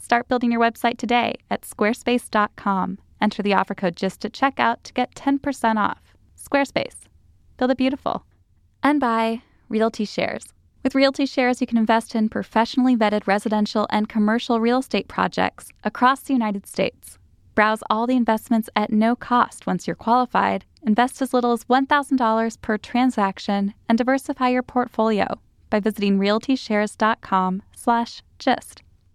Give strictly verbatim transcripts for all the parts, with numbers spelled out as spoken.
Start building your website today at squarespace dot com. Enter the offer code GIST at checkout to get ten percent off. Squarespace. Build it beautiful. And by RealtyShares. With RealtyShares, you can invest in professionally vetted residential and commercial real estate projects across the United States. Browse all the investments at no cost once you're qualified, invest as little as one thousand dollars per transaction, and diversify your portfolio by visiting realty shares dot com slash gist.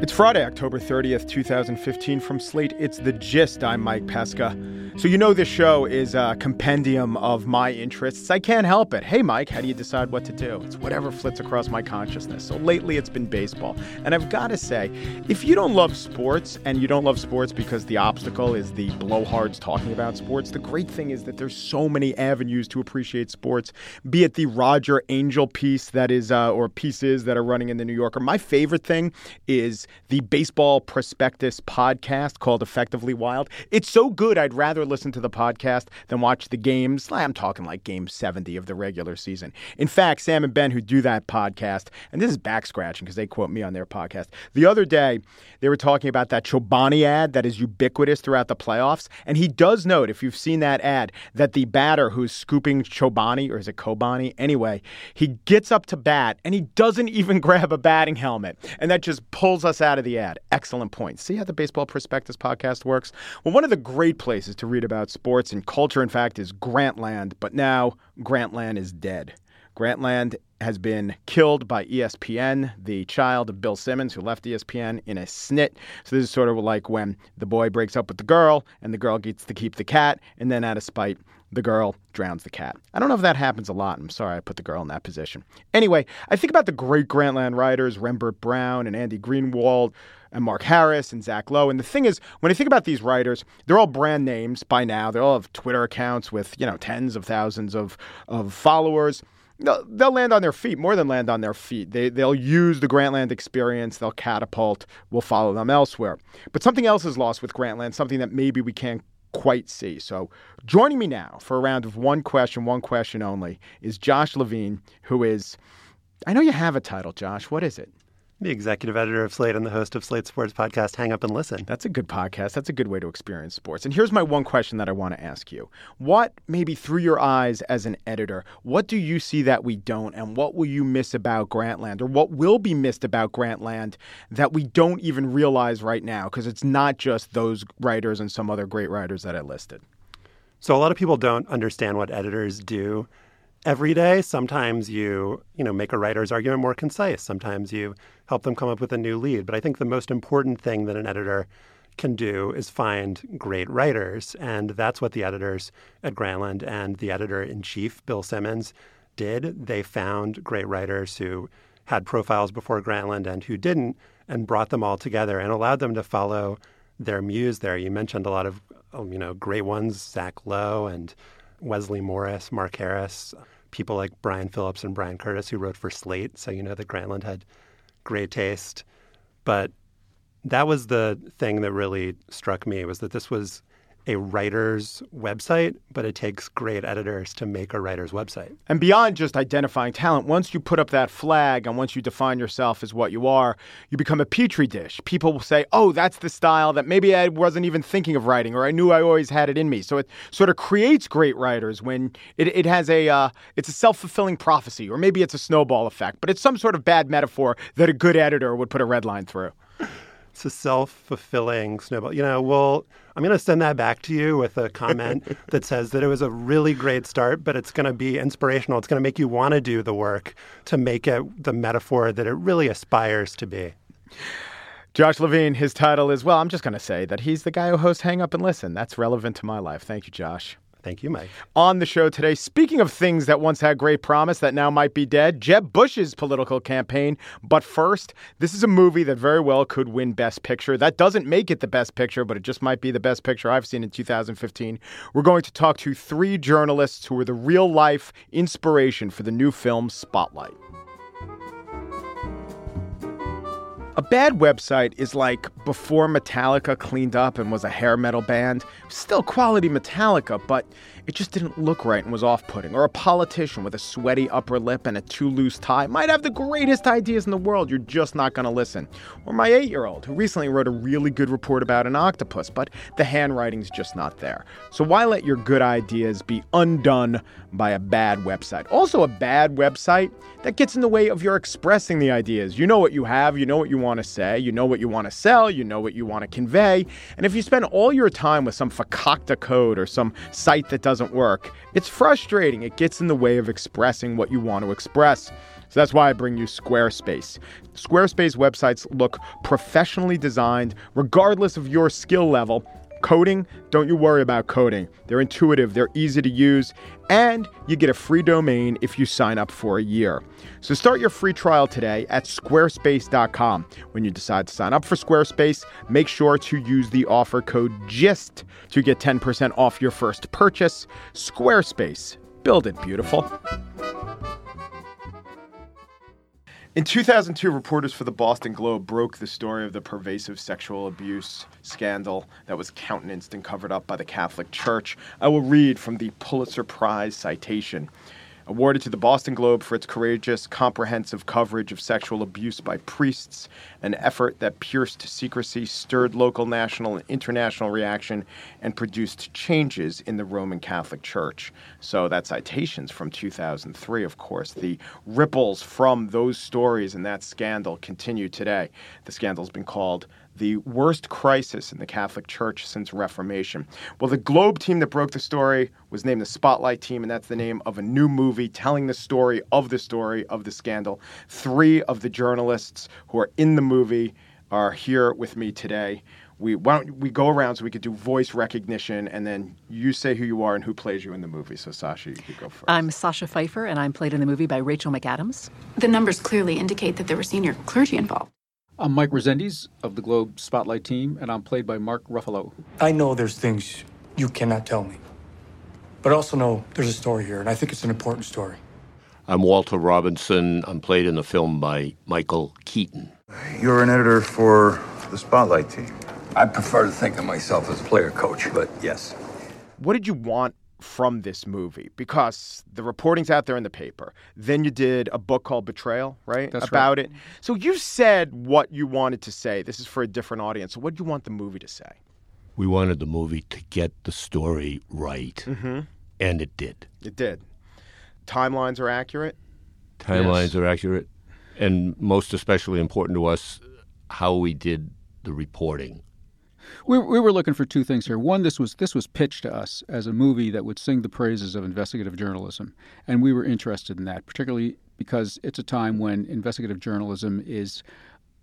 It's Friday, October thirtieth, twenty fifteen. From Slate, it's The Gist. I'm Mike Pesca. So you know this show is a compendium of my interests. I can't help it. Hey, Mike, how do you decide what to do? It's whatever flits across my consciousness. So lately it's been baseball. And I've got to say, if you don't love sports, and you don't love sports because the obstacle is the blowhards talking about sports, the great thing is that there's so many avenues to appreciate sports, be it the Roger Angel piece that is, uh, or pieces that are running in the New Yorker. My favorite thing is the Baseball Prospectus podcast called Effectively Wild. It's so good, I'd rather listen to the podcast than watch the games. I'm talking like game seventy of the regular season. In fact, Sam and Ben, who do that podcast, and this is back scratching because they quote me on their podcast. The other day, they were talking about that Chobani ad that is ubiquitous throughout the playoffs. And he does note, if you've seen that ad, that the batter who's scooping Chobani, or is it Kobani? Anyway, he gets up to bat and he doesn't even grab a batting helmet. And that just pulls us out of the ad. Excellent point. See how the Baseball Prospectus podcast works? Well, one of the great places to read about sports and culture, in fact, is Grantland. But now Grantland is dead. Grantland has been killed by E S P N, the child of Bill Simmons, who left E S P N in a snit. So this is sort of like when the boy breaks up with the girl and the girl gets to keep the cat. And then out of spite, the girl drowns the cat. I don't know if that happens a lot. I'm sorry I put the girl in that position. Anyway, I think about the great Grantland writers, Rembert Brown and Andy Greenwald and Mark Harris and Zach Lowe. And the thing is, when I think about these writers, they're all brand names by now. They all have Twitter accounts with, you know, tens of thousands of, of followers. They'll, they'll land on their feet, more than land on their feet. They, they'll use the Grantland experience. They'll catapult. We'll follow them elsewhere. But something else is lost with Grantland, something that maybe we can't quite see. So joining me now for a round of one question, one question only, is Josh Levine, who is, I know you have a title, Josh. What is it? The executive editor of Slate and the host of Slate's sports podcast, Hang Up and Listen. That's a good podcast. That's a good way to experience sports. And here's my one question that I want to ask you. What, maybe through your eyes as an editor, what do you see that we don't, and what will you miss about Grantland, or what will be missed about Grantland that we don't even realize right now? Because it's not just those writers and some other great writers that I listed. So a lot of people don't understand what editors do every day. Sometimes you, you know, make a writer's argument more concise. Sometimes you help them come up with a new lead. But I think the most important thing that an editor can do is find great writers. And that's what the editors at Grantland and the editor-in-chief, Bill Simmons, did. They found great writers who had profiles before Grantland and who didn't, and brought them all together and allowed them to follow their muse there. You mentioned a lot of, you know, great ones, Zach Lowe and Wesley Morris, Mark Harris, people like Brian Phillips and Brian Curtis, who wrote for Slate. So you know that Grantland had great taste. But that was the thing that really struck me, was that this was a writer's website, but it takes great editors to make a writer's website. And beyond just identifying talent, once you put up that flag and once you define yourself as what you are, you become a petri dish. People will say, oh, that's the style that maybe I wasn't even thinking of writing, or I knew I always had it in me. So it sort of creates great writers when it, it has a, uh, it's a self-fulfilling prophecy, or maybe it's a snowball effect, but it's some sort of bad metaphor that a good editor would put a red line through. It's a self-fulfilling snowball. You know, well, I'm going to send that back to you with a comment that says that it was a really great start, but it's going to be inspirational. It's going to make you want to do the work to make it the metaphor that it really aspires to be. Josh Levine, his title is, well, I'm just going to say that he's the guy who hosts Hang Up and Listen. That's relevant to my life. Thank you, Josh. Thank you, Mike. On the show today, speaking of things that once had great promise that now might be dead, Jeb Bush's political campaign. But first, this is a movie that very well could win Best Picture. That doesn't make it the Best Picture, but it just might be the best picture I've seen in two thousand fifteen. We're going to talk to three journalists who were the real-life inspiration for the new film Spotlight. A bad website is like before Metallica cleaned up and was a hair metal band. Still quality Metallica, but it just didn't look right and was off-putting. Or a politician with a sweaty upper lip and a too loose tie might have the greatest ideas in the world. You're just not going to listen. Or my eight-year-old, who recently wrote a really good report about an octopus, but the handwriting's just not there. So why let your good ideas be undone by a bad website? Also a bad website that gets in the way of your expressing the ideas. You know what you have, you know what you want. want to say, you know what you want to sell, you know what you want to convey, and if you spend all your time with some fakakta code or some site that doesn't work, it's frustrating. It gets in the way of expressing what you want to express. So that's why I bring you Squarespace. Squarespace websites look professionally designed, regardless of your skill level. Coding, don't you worry about coding. They're intuitive, they're easy to use, and you get a free domain if you sign up for a year. So start your free trial today at squarespace dot com. When you decide to sign up for Squarespace, make sure to use the offer code GIST to get ten percent off your first purchase. Squarespace. Build it beautiful. In two thousand two, reporters for the Boston Globe broke the story of the pervasive sexual abuse scandal that was countenanced and covered up by the Catholic Church. I will read from the Pulitzer Prize citation. Awarded to the Boston Globe for its courageous, comprehensive coverage of sexual abuse by priests, an effort that pierced secrecy, stirred local, national, and international reaction, and produced changes in the Roman Catholic Church. So that citation's from two thousand three, of course. The ripples from those stories and that scandal continue today. The scandal's been called the worst crisis in the Catholic Church since Reformation. Well, the Globe team that broke the story was named the Spotlight team, and that's the name of a new movie telling the story of the story of the scandal. Three of the journalists who are in the movie are here with me today. We, why don't we go around so we could do voice recognition, and then you say who you are and who plays you in the movie. So, Sasha, you could go first. I'm Sasha Pfeiffer, and I'm played in the movie by Rachel McAdams. The numbers clearly indicate that there were senior clergy involved. I'm Mike Resendiz of the Globe Spotlight team, and I'm played by Mark Ruffalo. I know there's things you cannot tell me, but I also know there's a story here, and I think it's an important story. I'm Walter Robinson. I'm played in the film by Michael Keaton. You're an editor for the Spotlight team. I prefer to think of myself as player-coach, but yes. What did you want from this movie? Because the reporting's out there in the paper. Then you did a book called Betrayal, right? That's About right. it. So you said what you wanted to say. This is for a different audience. So what do you want the movie to say? We wanted the movie to get the story right. Mm-hmm. And it did. It did. Timelines are accurate? Timelines yes. are accurate. And most especially important to us, how we did the reporting. We we were looking for two things here. One, this was this was pitched to us as a movie that would sing the praises of investigative journalism, and we were interested in that, particularly because it's a time when investigative journalism is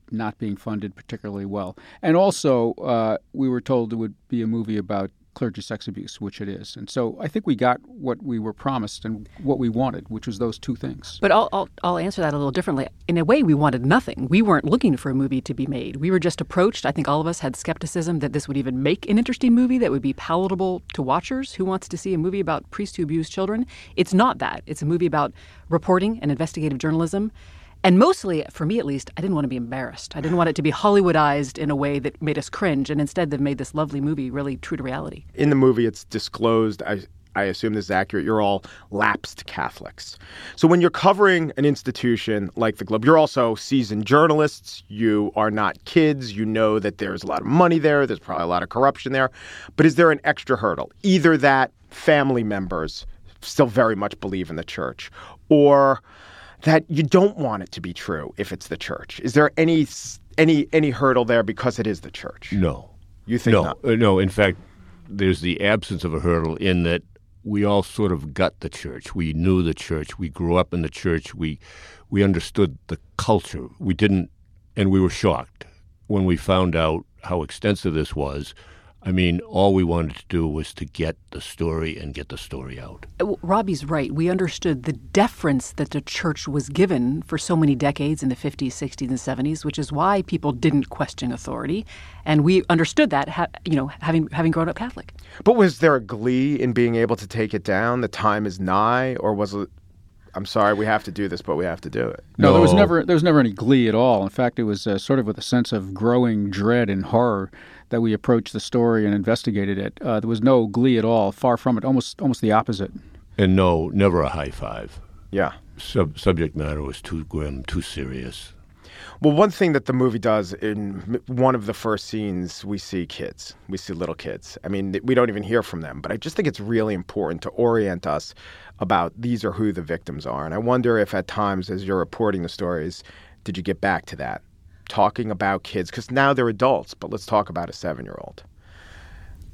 not being funded particularly well. And also, uh, we were told it would be a movie about clergy sex abuse, which it is. And so I think we got what we were promised and what we wanted, which was those two things. But I'll, I'll, I'll answer that a little differently. In a way, we wanted nothing. We weren't looking for a movie to be made. We were just approached. I think all of us had skepticism that this would even make an interesting movie that would be palatable to watchers. Who wants to see a movie about priests who abuse children? It's not that. It's a movie about reporting and investigative journalism. And mostly, for me at least, I didn't want to be embarrassed. I didn't want it to be Hollywoodized in a way that made us cringe. And instead, they've made this lovely movie really true to reality. In the movie, it's disclosed, I, I assume this is accurate, you're all lapsed Catholics. So when you're covering an institution like the Globe, you're also seasoned journalists. You are not kids. You know that there's a lot of money there. There's probably a lot of corruption there. But is there an extra hurdle? Either that family members still very much believe in the church, or that you don't want it to be true if it's the church. Is there any any any hurdle there because it is the church? No. You think no. not? Uh, no. In fact, there's the absence of a hurdle in that we all sort of got the church. We knew the church. We grew up in the church. We we understood the culture. We didn't, and we were shocked when we found out how extensive this was. I mean, all we wanted to do was to get the story and get the story out. Robbie's right. We understood the deference that the church was given for so many decades in the fifties, sixties, and seventies, which is why people didn't question authority. And we understood that, ha- you know, having having grown up Catholic. But was there a glee in being able to take it down? The time is nigh, or was it, I'm sorry, we have to do this, but we have to do it? No, there was never there was never any glee at all. In fact, it was uh, sort of with a sense of growing dread and horror that we approached the story and investigated it. Uh, there was no glee at all. Far from it. Almost almost the opposite. And no, never a high five. Yeah. Sub- subject matter was too grim, too serious. Well, one thing that the movie does in one of the first scenes, we see kids. We see little kids. I mean, we don't even hear from them. But I just think it's really important to orient us about these are who the victims are. And I wonder if at times as you're reporting the stories, did you get back to that? Talking about kids, because now they're adults, but let's talk about a seven-year-old.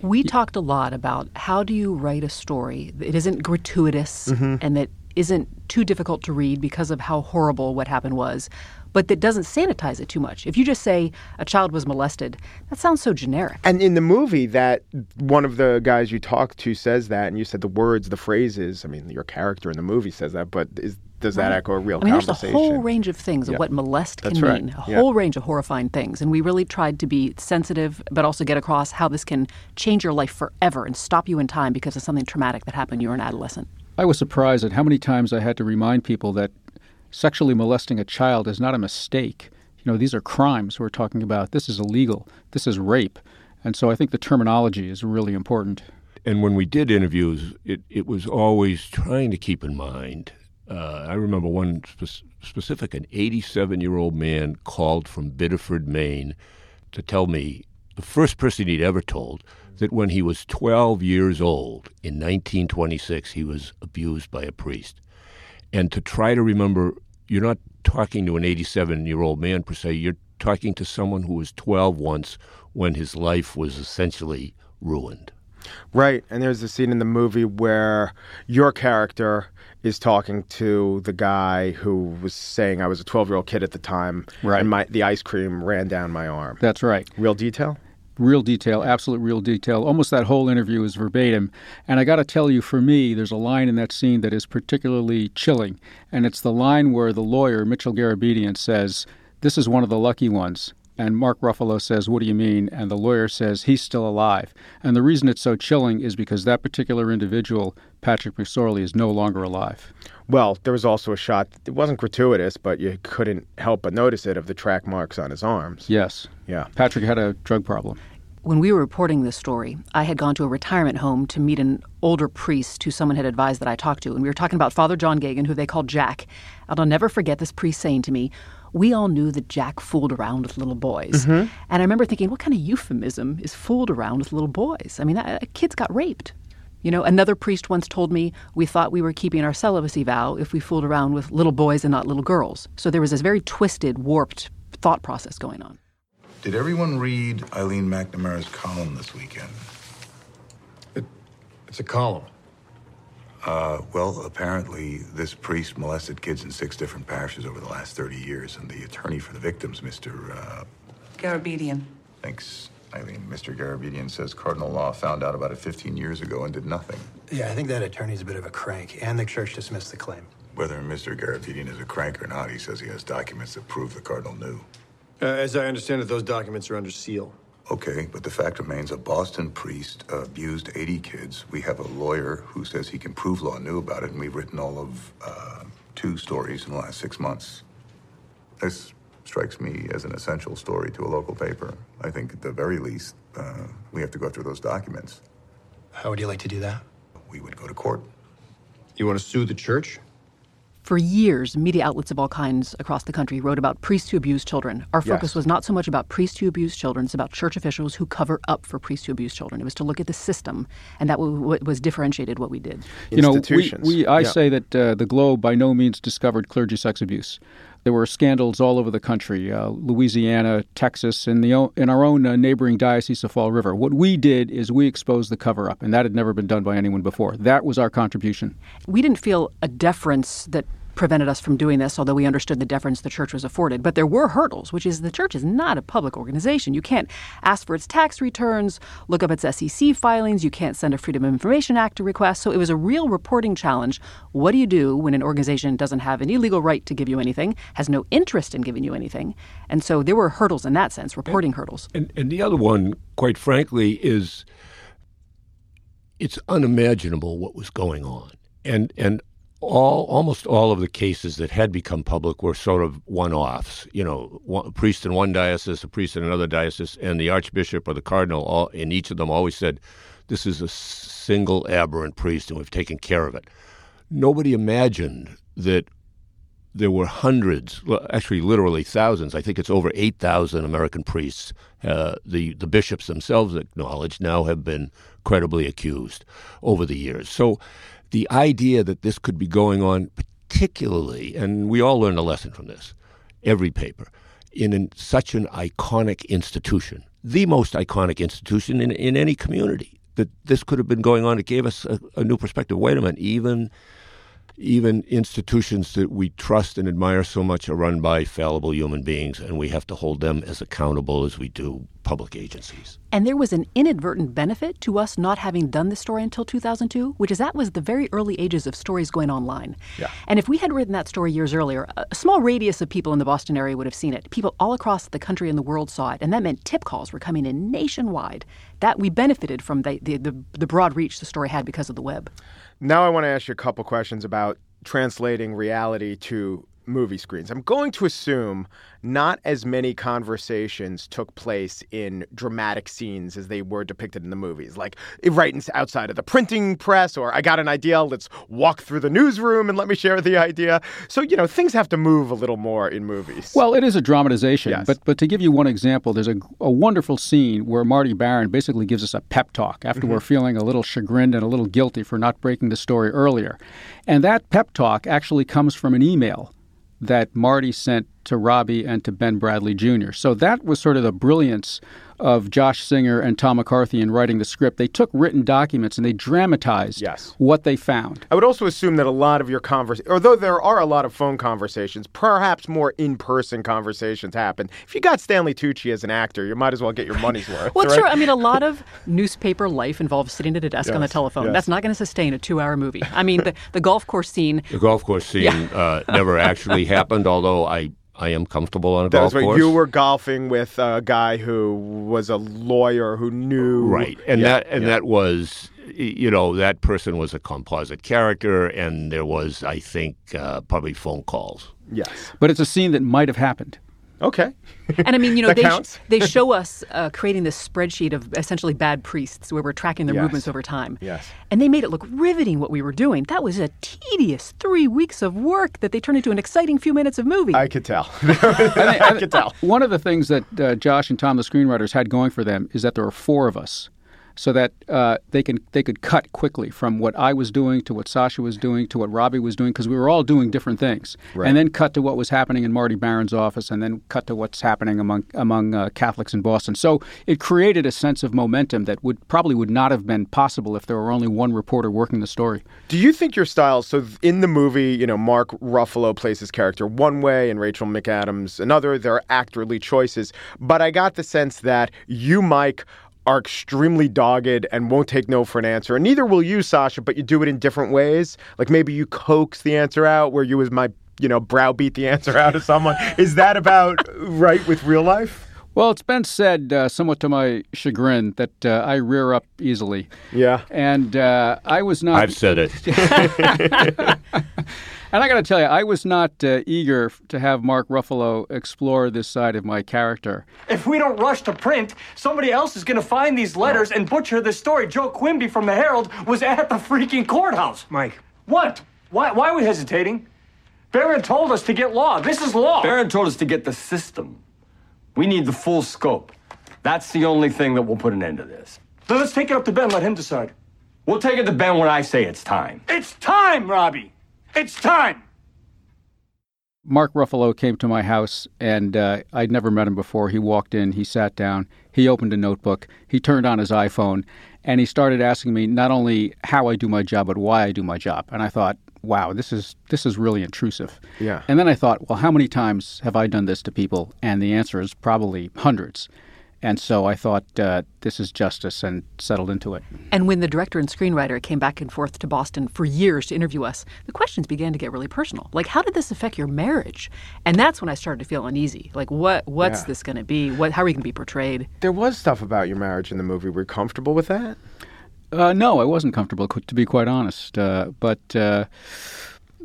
We talked a lot about how do you write a story that isn't gratuitous mm-hmm. and that isn't too difficult to read because of how horrible what happened was, but that doesn't sanitize it too much. If you just say a child was molested, that sounds so generic. And in the movie, that one of the guys you talked to says that, and you said the words, the phrases, I mean, your character in the movie says that, but is, does that right. echo a real I mean, conversation? There's a whole range of things yep. of what molest can That's right. mean, a yep. whole range of horrifying things. And we really tried to be sensitive, but also get across how this can change your life forever and stop you in time because of something traumatic that happened when you were an adolescent. I was surprised at how many times I had to remind people that sexually molesting a child is not a mistake. You know, these are crimes we're talking about. This is illegal. This is rape. And so I think the terminology is really important. And when we did interviews, it, it was always trying to keep in mind. Uh, I remember one spe- specific, an eighty-seven-year-old man called from Biddeford, Maine, to tell me, the first person he'd ever told, that when he was twelve years old in nineteen twenty-six, he was abused by a priest. And to try to remember, you're not talking to an eighty-seven-year-old man per se. You're talking to someone who was twelve once when his life was essentially ruined. Right. And there's a scene in the movie where your character is talking to the guy who was saying, I was a twelve-year-old kid at the time, right. and my, the ice cream ran down my arm. That's right. Real detail? Real detail, absolute real detail. Almost that whole interview is verbatim. And I got to tell you, for me, there's a line in that scene that is particularly chilling. And it's the line where the lawyer, Mitchell Garabedian, says, this is one of the lucky ones. And Mark Ruffalo says, what do you mean? And the lawyer says, he's still alive. And the reason it's so chilling is because that particular individual, Patrick McSorley, is no longer alive. Well, there was also a shot, it wasn't gratuitous, but you couldn't help but notice it, of the track marks on his arms. Yes. Yeah. Patrick had a drug problem. When we were reporting this story, I had gone to a retirement home to meet an older priest who someone had advised that I talked to. And we were talking about Father John Gagan, who they called Jack. And I'll never forget this priest saying to me, we all knew that Jack fooled around with little boys. Mm-hmm. And I remember thinking, what kind of euphemism is fooled around with little boys? I mean, that, kids got raped. You know, another priest once told me we thought we were keeping our celibacy vow if we fooled around with little boys and not little girls. So there was this very twisted, warped thought process going on. Did everyone read Eileen McNamara's column this weekend? It, it's a column. Uh, well, apparently this priest molested kids in six different parishes over the last thirty years, and the attorney for the victims, Mister Uh, Garabedian. Thanks, Eileen. Mister Garabedian says cardinal law found out about it fifteen years ago and did nothing. Yeah, I think that attorney's a bit of a crank, and the church dismissed the claim. Whether Mister Garabedian is a crank or not, he says he has documents that prove the cardinal knew. Uh, as I understand it, those documents are under seal. Okay, but the fact remains a Boston priest uh, abused eighty kids. We have a lawyer who says he can prove law knew about it, and we've written all of uh, two stories in the last six months. This strikes me as an essential story to a local paper. I think at the very least, uh, we have to go after those documents. How would you like to do that? We would go to court. You want to sue the church? For years, media outlets of all kinds across the country wrote about priests who abuse children. Our focus yes. was not so much about priests who abuse children. It's about church officials who cover up for priests who abuse children. It was to look at the system, and that w- was differentiated what we did. You know, we, we, I yeah. say that uh, the Globe by no means discovered clergy sex abuse. There were scandals all over the country, uh, Louisiana, Texas, and the o- in our own uh, neighboring diocese of Fall River. What we did is we exposed the cover-up, and that had never been done by anyone before. That was our contribution. We didn't feel a deference that prevented us from doing this, although we understood the deference the church was afforded. But there were hurdles, which is the church is not a public organization. You can't ask for its tax returns, look up its S E C filings. You can't send a Freedom of Information Act request. So it was a real reporting challenge. What do you do when an organization doesn't have any legal right to give you anything, has no interest in giving you anything? And so there were hurdles in that sense, reporting and, hurdles. And, and the other one, quite frankly, is it's unimaginable what was going on. And and all almost all of the cases that had become public were sort of one-offs. You know, one, a priest in one diocese, a priest in another diocese, and the archbishop or the cardinal all, in each of them always said, this is a single aberrant priest and we've taken care of it. Nobody imagined that there were hundreds, actually literally thousands. I think it's over eight thousand American priests, uh, the, the bishops themselves acknowledged, now have been credibly accused over the years. So the idea that this could be going on particularly, and we all learned a lesson from this, every paper, in an, such an iconic institution, the most iconic institution in, in any community, that this could have been going on. It gave us a, a new perspective. Wait a minute, even... Even institutions that we trust and admire so much are run by fallible human beings, and we have to hold them as accountable as we do public agencies. And there was an inadvertent benefit to us not having done this story until two thousand two, which is that was the very early ages of stories going online. Yeah. And if we had written that story years earlier, a small radius of people in the Boston area would have seen it. People all across the country and the world saw it, and that meant tip calls were coming in nationwide. That we benefited from the, the, the, the broad reach the story had because of the web. Now I want to ask you a couple questions about translating reality to movie screens. I'm going to assume not as many conversations took place in dramatic scenes as they were depicted in the movies, like right outside of the printing press, or I got an idea, let's walk through the newsroom and let me share the idea. So, you know, things have to move a little more in movies. Well, it is a dramatization. Yes. But but to give you one example, there's a, a wonderful scene where Marty Baron basically gives us a pep talk after mm-hmm. we're feeling a little chagrined and a little guilty for not breaking the story earlier. And that pep talk actually comes from an email that Marty sent to Robbie and to Ben Bradlee Junior So that was sort of the brilliance of Josh Singer and Tom McCarthy in writing the script. They took written documents and they dramatized yes. what they found. I would also assume that a lot of your conversations, although there are a lot of phone conversations, perhaps more in-person conversations happen. If you got Stanley Tucci as an actor, you might as well get your money's worth. Well, right? Sure. I mean, a lot of newspaper life involves sitting at a desk yes. on the telephone. Yes. That's not going to sustain a two-hour movie. I mean, the, the golf course scene. The golf course scene yeah. uh, never actually happened, although I... I am comfortable on a that golf course. That is right. You were golfing with a guy who was a lawyer who knew. Right. And yeah, that and yeah. that was, you know, that person was a composite character, and there was, I think, uh, probably phone calls. Yes. But it's a scene that might have happened. Okay. And I mean, you know, they sh- they show us uh, creating this spreadsheet of essentially bad priests where we're tracking their yes. movements over time. Yes. And they made it look riveting what we were doing. That was a tedious three weeks of work that they turned into an exciting few minutes of movie. I could tell. I, mean, I could tell. One of the things that uh, Josh and Tom, the screenwriters, had going for them is that there were four of us. So that uh, they can they could cut quickly from what I was doing to what Sasha was doing to what Robbie was doing, because we were all doing different things. Right. And then cut to what was happening in Marty Baron's office, and then cut to what's happening among among uh, Catholics in Boston. So it created a sense of momentum that would probably would not have been possible if there were only one reporter working the story. Do you think your style, so in the movie, you know, Mark Ruffalo plays his character one way and Rachel McAdams another. There are actorly choices. But I got the sense that you, Mike, are extremely dogged and won't take no for an answer. And neither will you, Sasha, but you do it in different ways. Like maybe you coax the answer out where you as my, you know, browbeat the answer out of someone. Is that about right with real life? Well, it's been said, uh, somewhat to my chagrin, that uh, I rear up easily. Yeah. And uh, I was not... I've said it. And I got to tell you, I was not uh, eager to have Mark Ruffalo explore this side of my character. If we don't rush to print, somebody else is going to find these letters and butcher this story. Joe Quimby from the Herald was at the freaking courthouse. Mike. What? Why, why are we hesitating? Barron told us to get law. This is law. Barron told us to get the system. We need the full scope. That's the only thing that will put an end to this. So let's take it up to Ben. Let him decide. We'll take it to Ben when I say it's time. It's time, Robbie. It's time. Mark Ruffalo came to my house, and uh, I'd never met him before. He walked in. He sat down. He opened a notebook. He turned on his iPhone, and he started asking me not only how I do my job, but why I do my job. And I thought, wow, this is this is really intrusive. Yeah. And then I thought, well, how many times have I done this to people? And the answer is probably hundreds. And so I thought, uh, this is justice, and settled into it. And when the director and screenwriter came back and forth to Boston for years to interview us, the questions began to get really personal. Like, how did this affect your marriage? And that's when I started to feel uneasy. Like, what what's yeah. this going to be? What How are we going to be portrayed? There was stuff about your marriage in the movie. Were you comfortable with that? Uh, no, I wasn't comfortable, to be quite honest. Uh, but uh,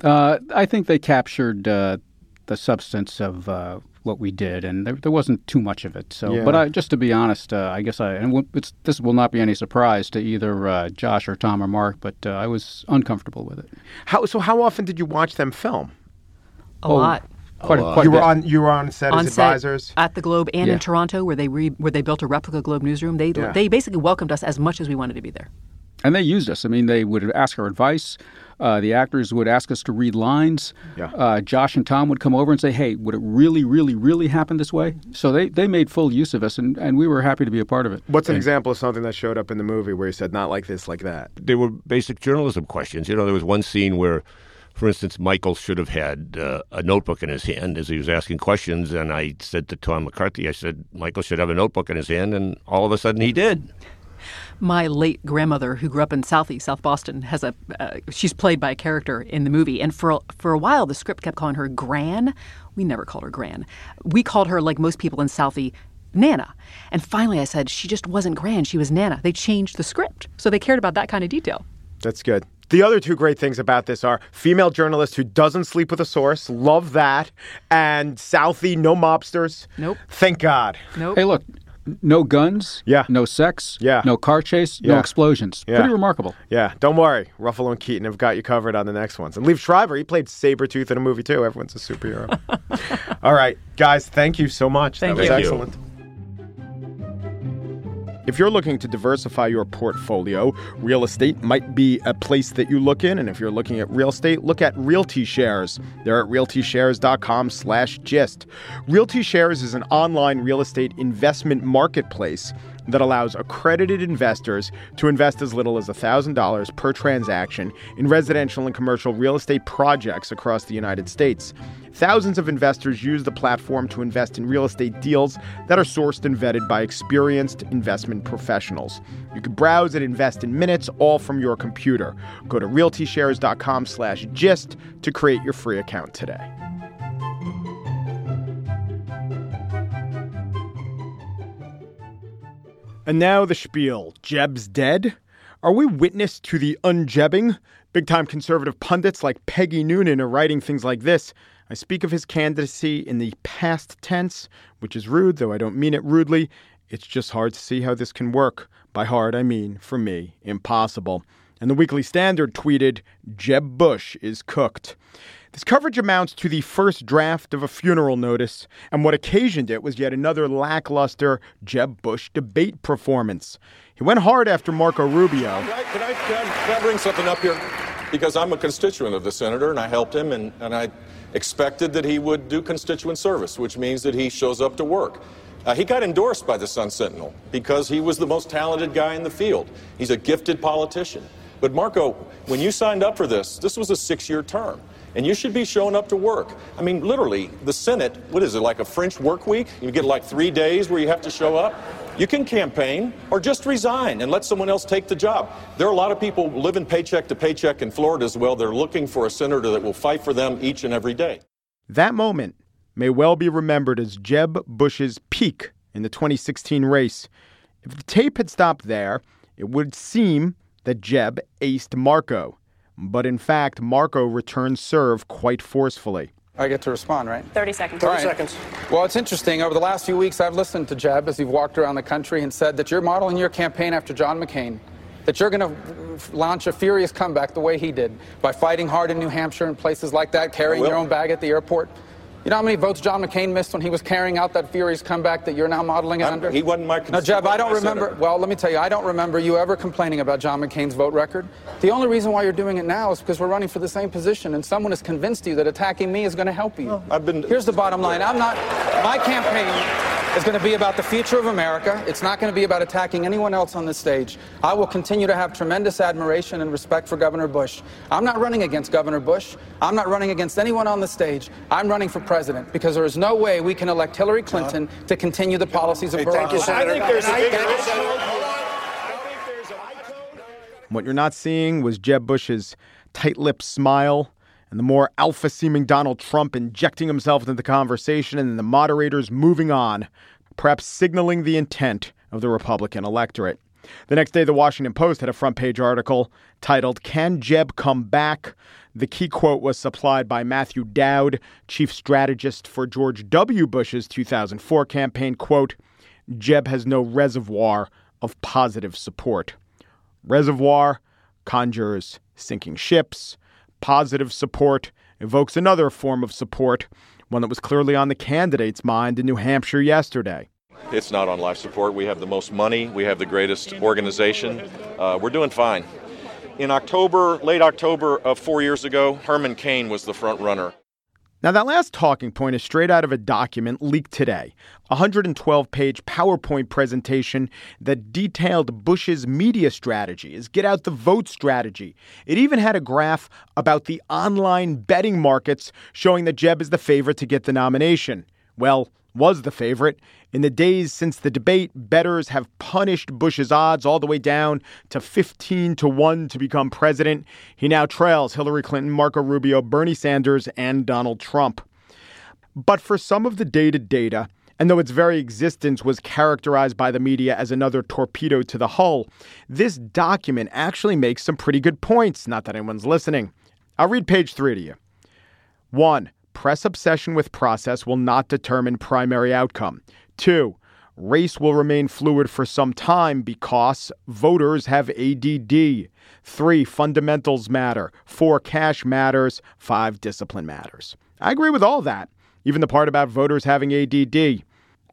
uh, I think they captured uh, the substance of... Uh, what we did, and there, there wasn't too much of it. So, yeah. but I, just to be honest, uh, I guess I and it's, this will not be any surprise to either uh, Josh or Tom or Mark, but uh, I was uncomfortable with it. How so? How often did you watch them film? A oh, lot. Quite a, lot. Quite you a were bit. on. You were on set on as advisors set at the Globe and yeah. in Toronto, where they re, where they built a replica Globe newsroom. They yeah. they basically welcomed us as much as we wanted to be there. And they used us. I mean, they would ask our advice. Uh, the actors would ask us to read lines. Yeah. Uh, Josh and Tom would come over and say, hey, would it really, really, really happen this way? So they, they made full use of us, and, and we were happy to be a part of it. What's an and, example of something that showed up in the movie where you said, not like this, like that? They were basic journalism questions. You know, there was one scene where, for instance, Michael should have had uh, a notebook in his hand as he was asking questions. And I said to Tom McCarthy, I said, Michael should have a notebook in his hand. And all of a sudden he did. My late grandmother, who grew up in Southie, South Boston, has a uh, she's played by a character in the movie. And for, for a while, the script kept calling her Gran. We never called her Gran. We called her, like most people in Southie, Nana. And finally I said, she just wasn't Gran. She was Nana. They changed the script. So they cared about that kind of detail. That's good. The other two great things about this are female journalist who doesn't sleep with a source. Love that. And Southie, no mobsters. Nope. Thank God. Nope. Hey, look. No guns, yeah. no sex, yeah. no car chase, yeah. no explosions. Yeah. Pretty remarkable. Yeah, don't worry. Ruffalo and Keaton have got you covered on the next ones. And Liev Schreiber, he played Sabretooth in a movie, too. Everyone's a superhero. All right, guys, thank you so much. Thank that you. was excellent. You. If you're looking to diversify your portfolio, real estate might be a place that you look in. And if you're looking at real estate, look at RealtyShares. They're at realtyshares.com slash gist. RealtyShares is an online real estate investment marketplace that allows accredited investors to invest as little as one thousand dollars per transaction in residential and commercial real estate projects across the United States. Thousands of investors use the platform to invest in real estate deals that are sourced and vetted by experienced investment professionals. You can browse and invest in minutes, all from your computer. Go to realtyshares.com slash gist to create your free account today. And now the spiel. Jeb's dead? Are we witness to the unjebbing? Big-time conservative pundits like Peggy Noonan are writing things like this. I speak of his candidacy in the past tense, which is rude, though I don't mean it rudely. It's just hard to see how this can work. By hard, I mean, for me, impossible. And the Weekly Standard tweeted, Jeb Bush is cooked. This coverage amounts to the first draft of a funeral notice, and what occasioned it was yet another lackluster Jeb Bush debate performance. He went hard after Marco Rubio. Can I, can I, can I bring something up here? Because I'm a constituent of the senator, and I helped him, and, and I expected that he would do constituent service, which means that he shows up to work. Uh, he got endorsed by the Sun Sentinel because he was the most talented guy in the field. He's a gifted politician. But Marco, when you signed up for this, this was a six-year term. And you should be showing up to work. I mean, literally, the Senate, what is it, like a French work week? You get like three days where you have to show up. You can campaign or just resign and let someone else take the job. There are a lot of people living paycheck to paycheck in Florida as well. They're looking for a senator that will fight for them each and every day. That moment may well be remembered as Jeb Bush's peak in the twenty sixteen race. If the tape had stopped there, it would seem that Jeb aced Marco. But in fact, Marco returned serve quite forcefully. I get to respond, right? thirty seconds. thirty right. seconds. Well, it's interesting. Over the last few weeks, I've listened to Jeb as he walked around the country and said that you're modeling your campaign after John McCain, that you're going to launch a furious comeback the way he did, by fighting hard in New Hampshire and places like that, carrying your own bag at the airport. You know how many votes John McCain missed when he was carrying out that furious comeback that you're now modeling it I'm, under? He wasn't my No, Jeb, I don't remember. Senator. Well, let me tell you, I don't remember you ever complaining about John McCain's vote record. The only reason why you're doing it now is because we're running for the same position, and someone has convinced you that attacking me is going to help you. Well, I've been, Here's the bottom line. I'm not... My campaign... It's going to be about the future of America. It's not going to be about attacking anyone else on this stage. I will continue to have tremendous admiration and respect for Governor Bush. I'm not running against Governor Bush. I'm not running against anyone on the stage. I'm running for president because there is no way we can elect Hillary Clinton John. to continue the policies of hey, Barack Obama. I think there's a big What you're not seeing was Jeb Bush's tight-lipped smile and the more alpha-seeming Donald Trump injecting himself into the conversation and the moderators moving on, perhaps signaling the intent of the Republican electorate. The next day, the Washington Post had a front-page article titled, "Can Jeb Come Back?" The key quote was supplied by Matthew Dowd, chief strategist for George W. Bush's two thousand four campaign, quote, "Jeb has no reservoir of positive support." Reservoir conjures sinking ships. Positive support evokes another form of support, one that was clearly on the candidate's mind in New Hampshire yesterday. It's not on life support. We have the most money. We have the greatest organization. Uh, we're doing fine. In October, late October of four years ago, Herman Cain was the front runner. Now, that last talking point is straight out of a document leaked today, a one hundred twelve page PowerPoint presentation that detailed Bush's media strategy, his get-out-the-vote strategy. It even had a graph about the online betting markets showing that Jeb is the favorite to get the nomination. Well, was the favorite. In the days since the debate, bettors have punished Bush's odds all the way down to fifteen to one to become president. He now trails Hillary Clinton, Marco Rubio, Bernie Sanders, and Donald Trump. But for some of the dated data, and though its very existence was characterized by the media as another torpedo to the hull, this document actually makes some pretty good points. Not that anyone's listening. I'll read page three to you. One, press obsession with process will not determine primary outcome. Two, race will remain fluid for some time because voters have A D D. Three, fundamentals matter. Four, cash matters. Five, discipline matters. I agree with all that, even the part about voters having A D D.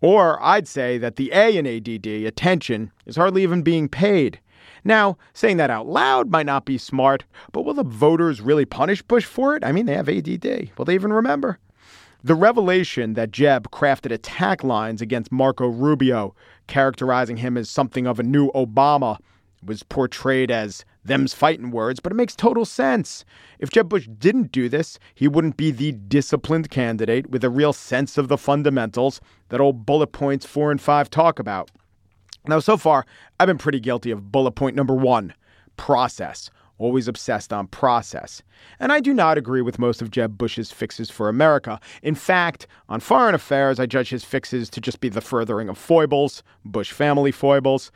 Or I'd say that the A in A D D, attention, is hardly even being paid. Now, saying that out loud might not be smart, but will the voters really punish Bush for it? I mean, they have A D D. Will they even remember? The revelation that Jeb crafted attack lines against Marco Rubio, characterizing him as something of a new Obama, was portrayed as them's fighting words, but it makes total sense. If Jeb Bush didn't do this, he wouldn't be the disciplined candidate with a real sense of the fundamentals that old bullet points four and five talk about. Now, so far, I've been pretty guilty of bullet point number one, process, always obsessed on process. And I do not agree with most of Jeb Bush's fixes for America. In fact, on foreign affairs, I judge his fixes to just be the furthering of foibles, Bush family foibles.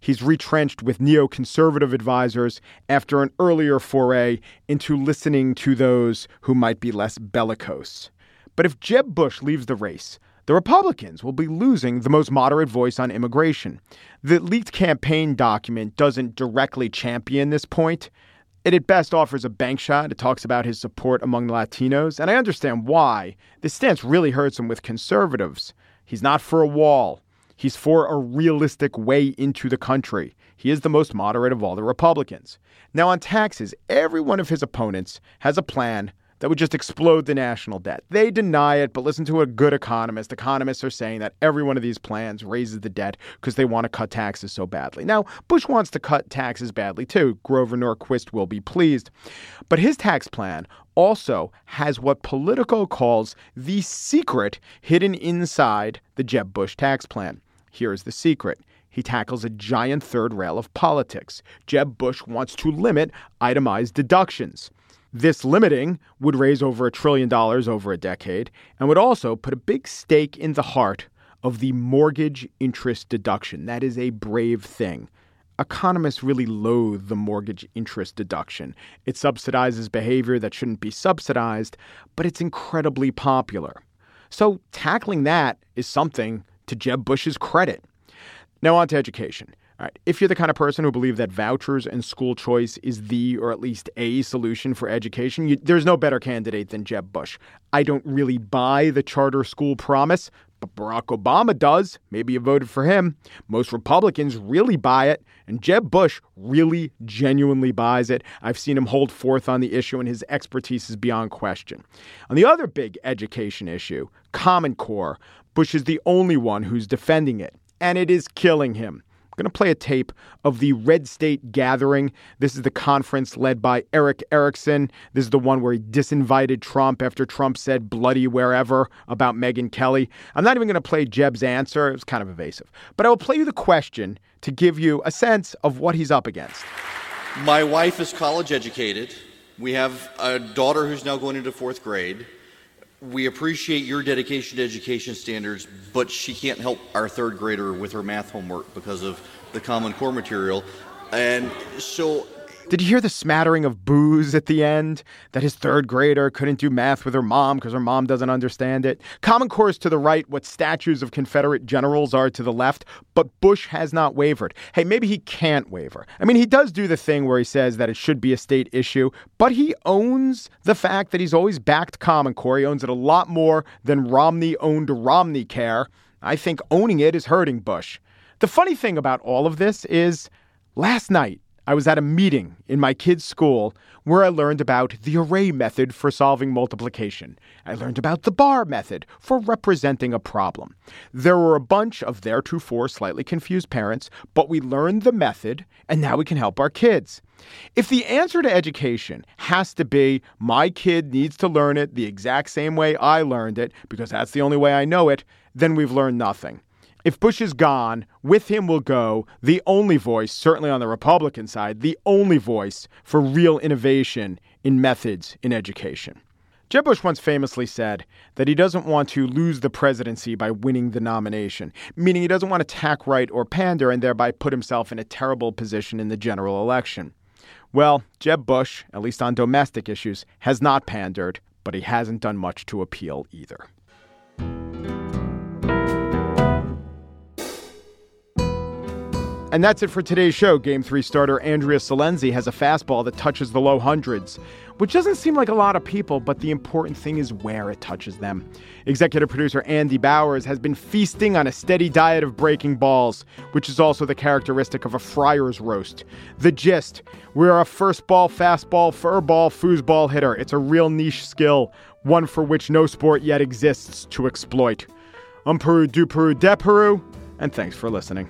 He's retrenched with neoconservative advisors after an earlier foray into listening to those who might be less bellicose. But if Jeb Bush leaves the race, the Republicans will be losing the most moderate voice on immigration. The leaked campaign document doesn't directly champion this point. It at best offers a bank shot. It talks about his support among Latinos, and I understand why. This stance really hurts him with conservatives. He's not for a wall. He's for a realistic way into the country. He is the most moderate of all the Republicans. Now, on taxes, every one of his opponents has a plan that would just explode the national debt. They deny it, but listen to a good economist. Economists are saying that every one of these plans raises the debt because they want to cut taxes so badly. Now, Bush wants to cut taxes badly, too. Grover Norquist will be pleased. But his tax plan also has what Politico calls the secret hidden inside the Jeb Bush tax plan. Here's the secret. He tackles a giant third rail of politics. Jeb Bush wants to limit itemized deductions. This limiting would raise over a trillion dollars over a decade and would also put a big stake in the heart of the mortgage interest deduction. That is a brave thing. Economists really loathe the mortgage interest deduction. It subsidizes behavior that shouldn't be subsidized, but it's incredibly popular. So tackling that is something to Jeb Bush's credit. Now on to education. All right. If you're the kind of person who believes that vouchers and school choice is the, or at least a, solution for education, you, there's no better candidate than Jeb Bush. I don't really buy the charter school promise, But Barack Obama does. Maybe you voted for him. Most Republicans really buy it. And Jeb Bush really genuinely buys it. I've seen him hold forth on the issue, and his expertise is beyond question. On the other big education issue, Common Core, Bush is the only one who's defending it. And it is killing him. I'm going to play a tape of the Red State Gathering. This is the conference led by Eric Erickson. This is the one where he disinvited Trump after Trump said bloody wherever about Megyn Kelly. I'm not even going to play Jeb's answer. It was kind of evasive. But I will play you the question to give you a sense of what he's up against. My wife is college educated. We have a daughter who's now going into fourth grade. We appreciate your dedication to education standards, but she can't help our third grader with her math homework because of the Common Core material. And so... Did you hear the smattering of boos at the end? That his third grader couldn't do math with her mom because her mom doesn't understand it. Common Core is to the right what statues of Confederate generals are to the left, but Bush has not wavered. Hey, maybe he can't waver. I mean, he does do the thing where he says that it should be a state issue, but he owns the fact that he's always backed Common Core. He owns it a lot more than Romney owned RomneyCare. I think owning it is hurting Bush. The funny thing about all of this is last night, I was at a meeting in my kid's school where I learned about the array method for solving multiplication. I learned about the bar method for representing a problem. There were a bunch of theretofore slightly confused parents, but we learned the method, and now we can help our kids. If the answer to education has to be my kid needs to learn it the exact same way I learned it, because that's the only way I know it, then we've learned nothing. If Bush is gone, with him will go the only voice, certainly on the Republican side, the only voice for real innovation in methods in education. Jeb Bush once famously said that he doesn't want to lose the presidency by winning the nomination, meaning he doesn't want to tack right or pander and thereby put himself in a terrible position in the general election. Well, Jeb Bush, at least on domestic issues, has not pandered, but he hasn't done much to appeal either. And that's it for today's show. Game three starter Andrea Silenzi has a fastball that touches the low hundreds, which doesn't seem like a lot of people, but the important thing is where it touches them. Executive producer Andy Bowers has been feasting on a steady diet of breaking balls, which is also the characteristic of a friar's roast. The Gist, we're a first ball, fastball, furball, foosball hitter. It's a real niche skill, one for which no sport yet exists to exploit. Um Peru, du Peru, de Peru, and thanks for listening.